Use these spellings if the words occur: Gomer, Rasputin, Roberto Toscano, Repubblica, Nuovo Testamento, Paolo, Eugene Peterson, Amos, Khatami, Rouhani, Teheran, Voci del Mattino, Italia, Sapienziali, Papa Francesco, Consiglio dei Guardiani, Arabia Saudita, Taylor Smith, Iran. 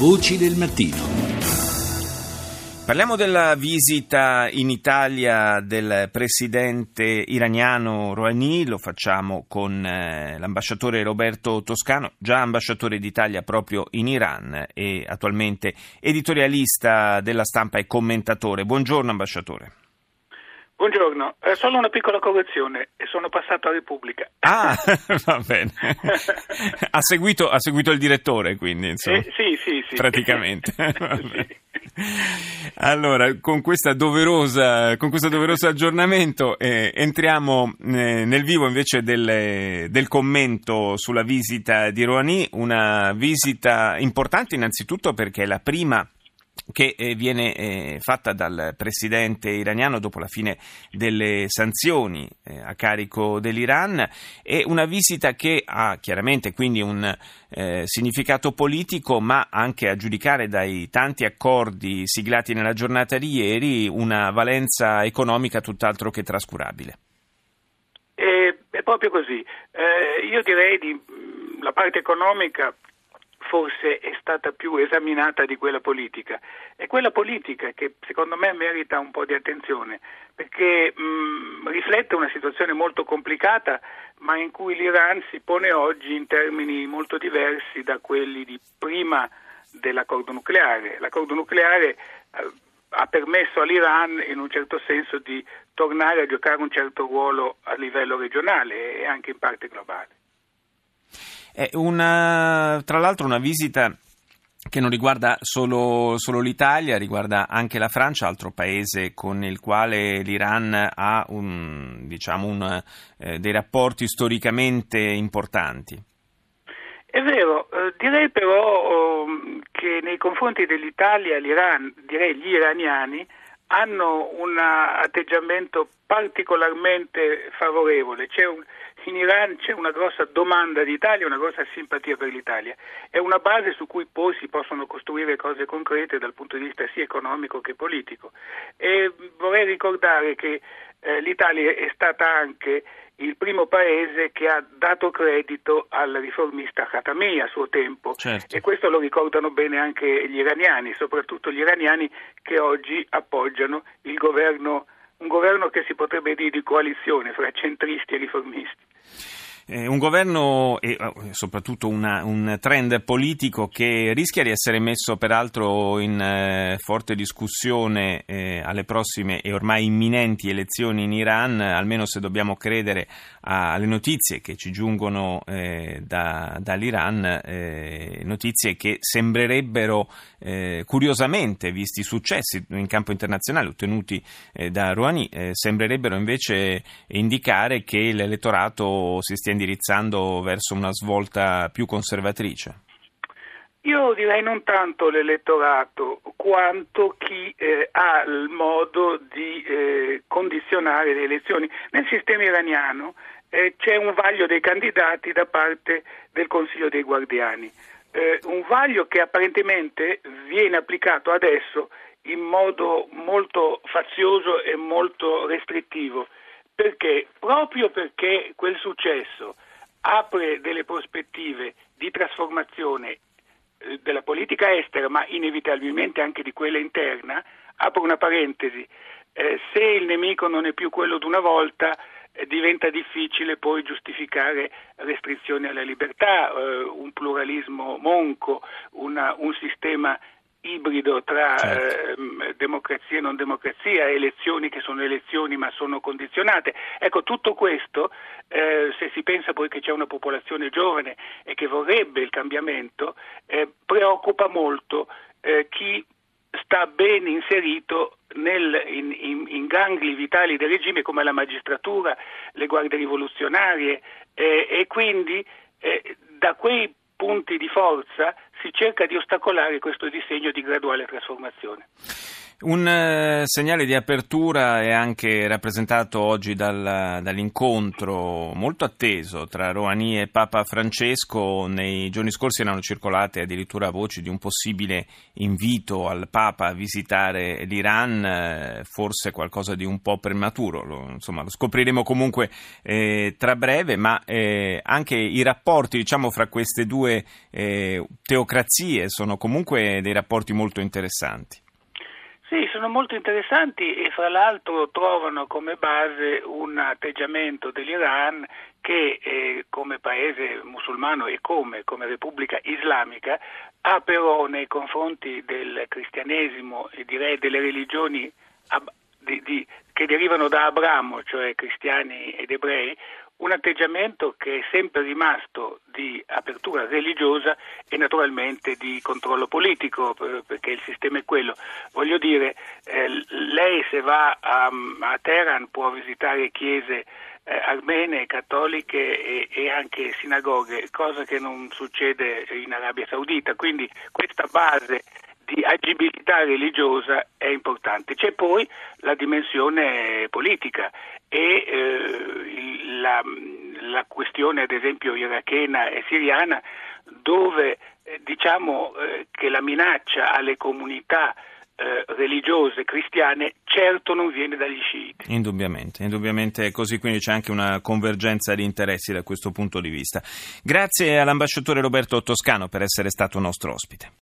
Voci del mattino. Parliamo della visita in Italia del presidente iraniano Rouhani, lo facciamo con l'ambasciatore Roberto Toscano, già ambasciatore d'Italia proprio in Iran e attualmente editorialista della Stampa e commentatore. Buongiorno ambasciatore. Buongiorno, solo una piccola correzione, sono passato a Repubblica. Ah, va bene, ha seguito il direttore quindi, insomma, sì. Praticamente. Sì. Allora, con questo doveroso aggiornamento entriamo nel vivo invece del commento sulla visita di Rouhani, una visita importante innanzitutto perché è la prima che viene fatta dal presidente iraniano dopo la fine delle sanzioni a carico dell'Iran, è una visita che ha chiaramente quindi un significato politico, ma anche a giudicare dai tanti accordi siglati nella giornata di ieri una valenza economica tutt'altro che trascurabile. È proprio così, io direi la parte economica forse è stata più esaminata di quella politica. È quella politica che secondo me merita un po' di attenzione, perché riflette una situazione molto complicata, ma in cui l'Iran si pone oggi in termini molto diversi da quelli di prima dell'accordo nucleare. L'accordo nucleare ha permesso all'Iran in un certo senso di tornare a giocare un certo ruolo a livello regionale e anche in parte globale. È tra l'altro una visita che non riguarda solo l'Italia, riguarda anche la Francia, altro paese con il quale l'Iran ha dei rapporti storicamente importanti. È vero, direi però che nei confronti dell'Italia l'Iran, direi gli iraniani, hanno un atteggiamento particolarmente favorevole. In Iran c'è una grossa domanda d'Italia, una grossa simpatia per l'Italia. È una base su cui poi si possono costruire cose concrete dal punto di vista sia economico che politico. E vorrei ricordare che l'Italia è stata anche il primo paese che ha dato credito al riformista Khatami a suo tempo, certo. E questo lo ricordano bene anche gli iraniani, soprattutto gli iraniani che oggi appoggiano il governo, un governo che si potrebbe dire di coalizione fra centristi e riformisti. Un governo e soprattutto un trend politico che rischia di essere messo peraltro in forte discussione alle prossime e ormai imminenti elezioni in Iran, almeno se dobbiamo credere alle notizie che ci giungono dall'Iran, notizie che sembrerebbero curiosamente, visti i successi in campo internazionale ottenuti da Rouhani, sembrerebbero invece indicare che l'elettorato si stia indirizzando verso una svolta più conservatrice? Io direi non tanto l'elettorato quanto chi ha il modo di condizionare le elezioni. Nel sistema iraniano c'è un vaglio dei candidati da parte del Consiglio dei Guardiani, un vaglio che apparentemente viene applicato adesso in modo molto fazioso e molto restrittivo. Perché? Proprio perché quel successo apre delle prospettive di trasformazione della politica estera, ma inevitabilmente anche di quella interna. Apro una parentesi, se il nemico non è più quello d'una volta, diventa difficile poi giustificare restrizioni alla libertà, un pluralismo monco, un sistema ibrido tra democrazia e non democrazia, elezioni che sono elezioni ma sono condizionate. Ecco, tutto questo, se si pensa poi che c'è una popolazione giovane e che vorrebbe il cambiamento, preoccupa molto chi sta ben inserito in gangli vitali del regime come la magistratura, le guardie rivoluzionarie e quindi da quei punti di forza si cerca di ostacolare questo disegno di graduale trasformazione. Un segnale di apertura è anche rappresentato oggi dall'incontro molto atteso tra Rouhani e Papa Francesco. Nei giorni scorsi erano circolate addirittura voci di un possibile invito al Papa a visitare l'Iran, forse qualcosa di un po' prematuro, lo scopriremo comunque tra breve, ma anche i rapporti, diciamo, fra queste due teocrazie democrazie, sono comunque dei rapporti molto interessanti. Sì, sono molto interessanti e fra l'altro trovano come base un atteggiamento dell'Iran che come paese musulmano e come Repubblica Islamica ha però nei confronti del cristianesimo e direi delle religioni che derivano da Abramo, cioè cristiani ed ebrei, un atteggiamento che è sempre rimasto di apertura religiosa e naturalmente di controllo politico, perché il sistema è quello. Voglio dire, lei se va a Teheran può visitare chiese armene, cattoliche e anche sinagoghe, cosa che non succede in Arabia Saudita, quindi questa base di agibilità religiosa è importante. C'è poi la dimensione politica e la questione ad esempio irachena e siriana, dove che la minaccia alle comunità religiose cristiane certo non viene dagli sciiti. Indubbiamente è così, quindi c'è anche una convergenza di interessi da questo punto di vista. Grazie all'ambasciatore Roberto Toscano per essere stato nostro ospite.